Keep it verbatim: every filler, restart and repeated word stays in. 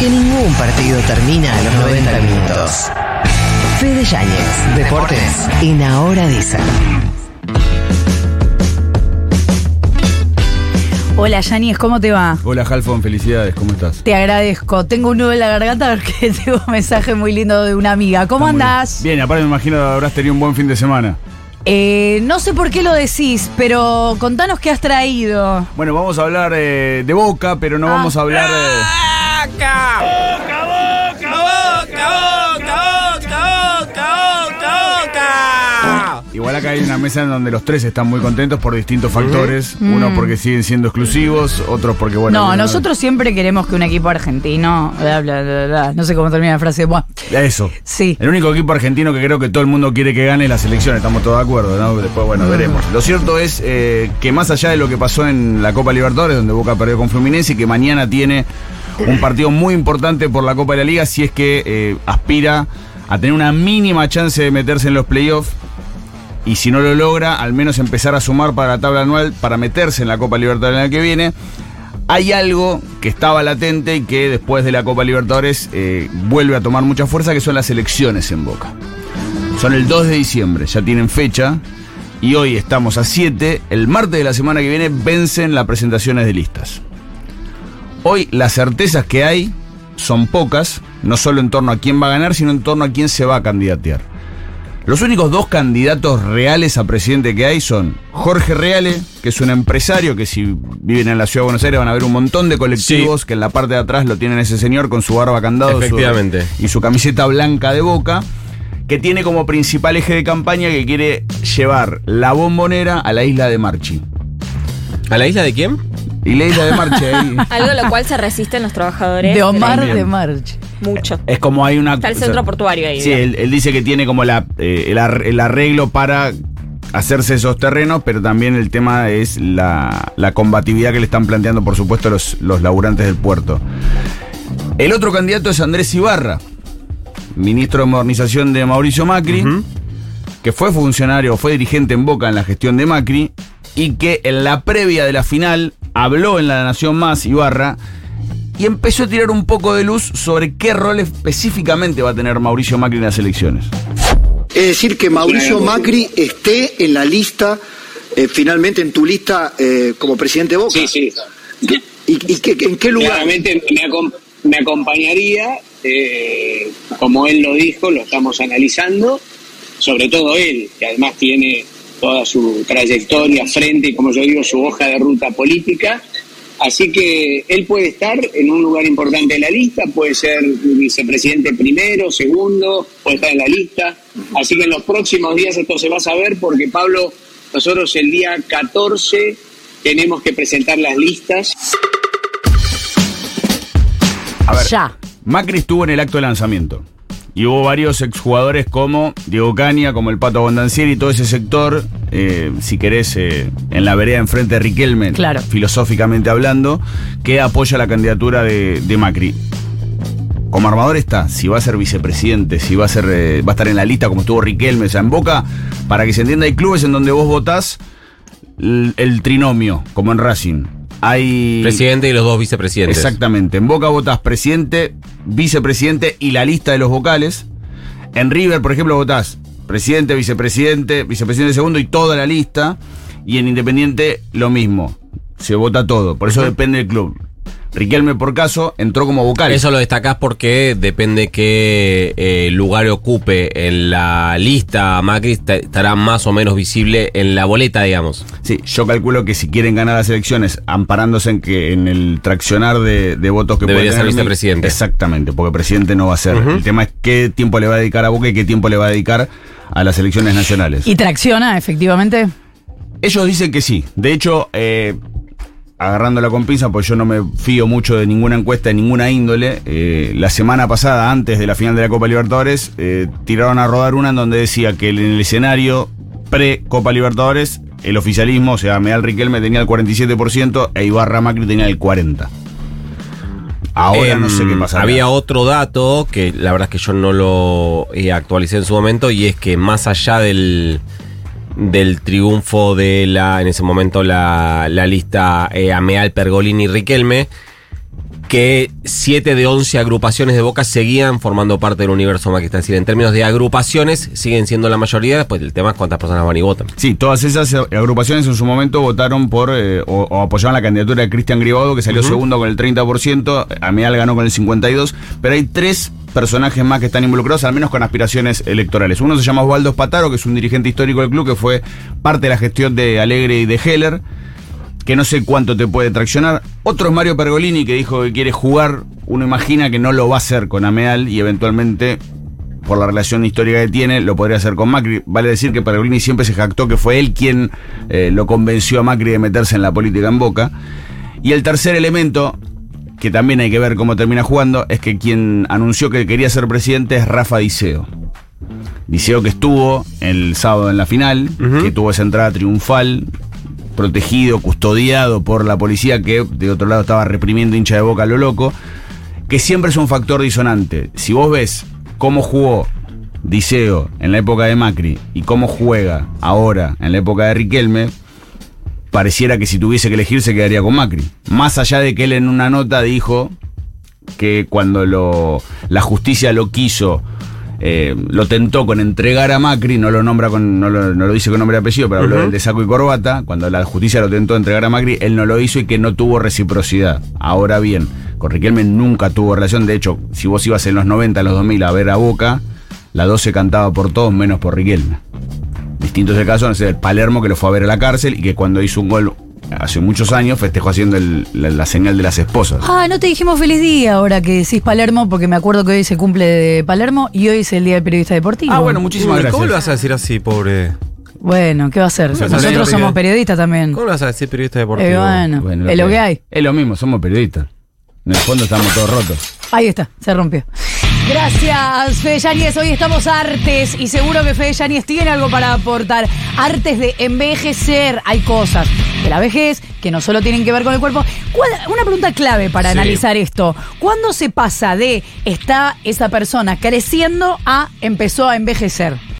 porque ningún partido termina a los noventa minutos. Fede Yañez, Deportes, en Ahora Dicen. Hola Yañez, ¿cómo te va? Hola Halfon, felicidades, ¿cómo estás? Te agradezco, tengo un nudo en la garganta porque tengo un mensaje muy lindo de una amiga. ¿Cómo andás? Bien. bien, aparte me imagino que habrás tenido un buen fin de semana. Eh, no sé por qué lo decís, pero contanos qué has traído. Bueno, vamos a hablar eh, de Boca, pero no ah. vamos a hablar de... ¡Boca! ¡Boca, Boca, Boca, Boca, Boca, Boca, Boca! Igual acá hay una mesa en donde los tres están muy contentos por distintos factores. Mm. Unos porque siguen siendo exclusivos, otros porque, bueno... No, nosotros no... siempre queremos que un equipo argentino... Bla, bla, bla, bla. No sé cómo termina la frase. Bueno. Eso. Sí. El único equipo argentino que creo que todo el mundo quiere que gane es la selección, estamos todos de acuerdo, ¿no? Después, bueno, mm. veremos. Lo cierto es eh, que más allá de lo que pasó en la Copa Libertadores, donde Boca perdió con Fluminense, y que mañana tiene un partido muy importante por la Copa de la Liga, si es que eh, aspira a tener una mínima chance de meterse en los playoffs, y si no lo logra, al menos empezar a sumar para la tabla anual para meterse en la Copa Libertadores el año que viene. Hay algo que estaba latente y que después de la Copa Libertadores eh, vuelve a tomar mucha fuerza, que son las elecciones en Boca. Son el dos de diciembre, ya tienen fecha, y hoy estamos a siete. El martes de la semana que viene vencen las presentaciones de listas. Hoy las certezas que hay son pocas, no solo en torno a quién va a ganar, sino en torno a quién se va a candidatear. Los únicos dos candidatos reales a presidente que hay son Jorge Reale, que es un empresario, que si viven en la Ciudad de Buenos Aires van a ver un montón de colectivos, sí, que en la parte de atrás lo tienen ese señor con su barba candado su, y su camiseta blanca de Boca, que tiene como principal eje de campaña que quiere llevar la Bombonera a la Isla Demarchi. ¿A la Isla de quién? Y la Isla Demarchi. Algo lo cual se resisten los trabajadores. De Omar de March. Mucho. Es como hay una... Está el centro, o sea, portuario ahí. Sí, él, él dice que tiene como la, eh, el, ar, el arreglo para hacerse esos terrenos, pero también el tema es la, la combatividad que le están planteando, por supuesto, los, los laburantes del puerto. El otro candidato es Andrés Ibarra, ministro de Modernización de Mauricio Macri, uh-huh, que fue funcionario, fue dirigente en Boca en la gestión de Macri, y que en la previa de la final habló en La Nación Más, Ibarra, y empezó a tirar un poco de luz sobre qué rol específicamente va a tener Mauricio Macri en las elecciones. Es decir, que Mauricio Macri esté en la lista, eh, finalmente en tu lista eh, como presidente de Boca. Sí, sí. ¿Y, y qué, en qué lugar? Claramente me, acom- me acompañaría, eh, como él lo dijo, lo estamos analizando, sobre todo él, que además tiene toda su trayectoria frente y, como yo digo, su hoja de ruta política. Así que él puede estar en un lugar importante de la lista, puede ser vicepresidente primero, segundo, puede estar en la lista. Así que en los próximos días esto se va a saber porque, Pablo, nosotros el día catorce tenemos que presentar las listas. A ver, ya. Macri estuvo en el acto de lanzamiento. Y hubo varios exjugadores como Diego Caña, como el Pato Abondancieri y todo ese sector, eh, si querés, eh, en la vereda enfrente de Riquelme, claro, filosóficamente hablando, que apoya la candidatura de, de Macri. Como armador está, si va a ser vicepresidente, si va a ser, eh, va a estar en la lista como estuvo Riquelme, o sea, en Boca, para que se entienda, hay clubes en donde vos votás el, el trinomio, como en Racing. Hay... presidente y los dos vicepresidentes. Exactamente. En Boca votás presidente, vicepresidente y la lista de los vocales. En River, por ejemplo, votás presidente, vicepresidente, vicepresidente segundo y toda la lista. Y en Independiente, lo mismo. Se vota todo. Por eso depende del club. Riquelme, por caso, entró como vocal. Eso lo destacás porque depende qué eh, lugar ocupe en la lista. Macri t- estará más o menos visible en la boleta, digamos. Sí, yo calculo que si quieren ganar las elecciones, amparándose en que en el traccionar de, de votos que debería puede tener, ser vicepresidente. Exactamente, porque presidente no va a ser. Uh-huh. El tema es qué tiempo le va a dedicar a Boca y qué tiempo le va a dedicar a las elecciones nacionales. ¿Y tracciona, efectivamente? Ellos dicen que sí. De hecho... Eh, agarrándola con pinza, porque yo no me fío mucho de ninguna encuesta de ninguna índole. Eh, la semana pasada, antes de la final de la Copa Libertadores, eh, tiraron a rodar una en donde decía que en el escenario pre-Copa Libertadores, el oficialismo, o sea, Medall-Riquelme tenía el cuarenta y siete por ciento e Ibarra Macri tenía el cuarenta por ciento. Ahora eh, no sé qué pasará. Había otro dato que la verdad es que yo no lo eh, actualicé en su momento, y es que más allá del... del triunfo de la, en ese momento, la, la lista eh, Ameal, Pergolini y Riquelme, que siete de once agrupaciones de Boca seguían formando parte del universo macrista. Es decir, en términos de agrupaciones, siguen siendo la mayoría. Después el tema es cuántas personas van y votan. Sí, todas esas agrupaciones en su momento votaron por eh, o, o apoyaron la candidatura de Cristian Gribado, que salió uh-huh. segundo con el treinta por ciento, Ameal ganó con el cincuenta y dos por ciento, pero hay tres personajes más que están involucrados, al menos con aspiraciones electorales. Uno se llama Osvaldo Spataro, que es un dirigente histórico del club, que fue parte de la gestión de Alegre y de Heller, que no sé cuánto te puede traccionar. Otro es Mario Pergolini, que dijo que quiere jugar. Uno imagina que no lo va a hacer con Ameal y eventualmente, por la relación histórica que tiene, lo podría hacer con Macri. Vale decir que Pergolini siempre se jactó que fue él quien eh, lo convenció a Macri de meterse en la política en Boca. Y el tercer elemento, que también hay que ver cómo termina jugando, es que quien anunció que quería ser presidente es Rafa Di Zeo. Di Zeo, que estuvo el sábado en la final, uh-huh. que tuvo esa entrada triunfal, protegido, custodiado por la policía, que de otro lado estaba reprimiendo hincha de Boca a lo loco, que siempre es un factor disonante. Si vos ves cómo jugó Di Zeo en la época de Macri y cómo juega ahora en la época de Riquelme, pareciera que si tuviese que elegir se quedaría con Macri. Más allá de que él en una nota dijo que cuando lo, la justicia lo quiso, Eh, lo tentó con entregar a Macri, no lo nombra con, no lo, no lo dice con nombre y apellido, pero habló uh-huh. del de saco y corbata. Cuando la justicia lo tentó de entregar a Macri, él no lo hizo y que no tuvo reciprocidad. Ahora bien, con Riquelme nunca tuvo relación. De hecho, si vos ibas en los noventa, en los dos mil a ver a Boca, la doce cantaba por todos menos por Riquelme. Distinto es el caso, no sé, el Palermo, que lo fue a ver a la cárcel y que cuando hizo un gol hace muchos años festejó haciendo el, la, la señal de las esposas. Ah, no te dijimos feliz día ahora que decís Palermo, porque me acuerdo que hoy se cumple de Palermo y hoy es el Día del Periodista Deportivo. Ah, bueno, muchísimas Uy, gracias. ¿Cómo lo vas a decir así, pobre? Bueno, ¿qué va a hacer? Bueno, nosotros somos periodistas también. ¿Cómo lo vas a decir periodista deportivo? Eh, bueno, bueno lo es lo que hay. Es lo mismo, somos periodistas. En el fondo estamos todos rotos. Ahí está, se rompió. Gracias, Fede Yañez. Hoy estamos artes y seguro que Fede Yañez tiene algo para aportar. Artes de envejecer. Hay cosas de la vejez que no solo tienen que ver con el cuerpo. Una pregunta clave para sí. analizar esto. ¿Cuándo se pasa de está esa persona creciendo a empezó a envejecer?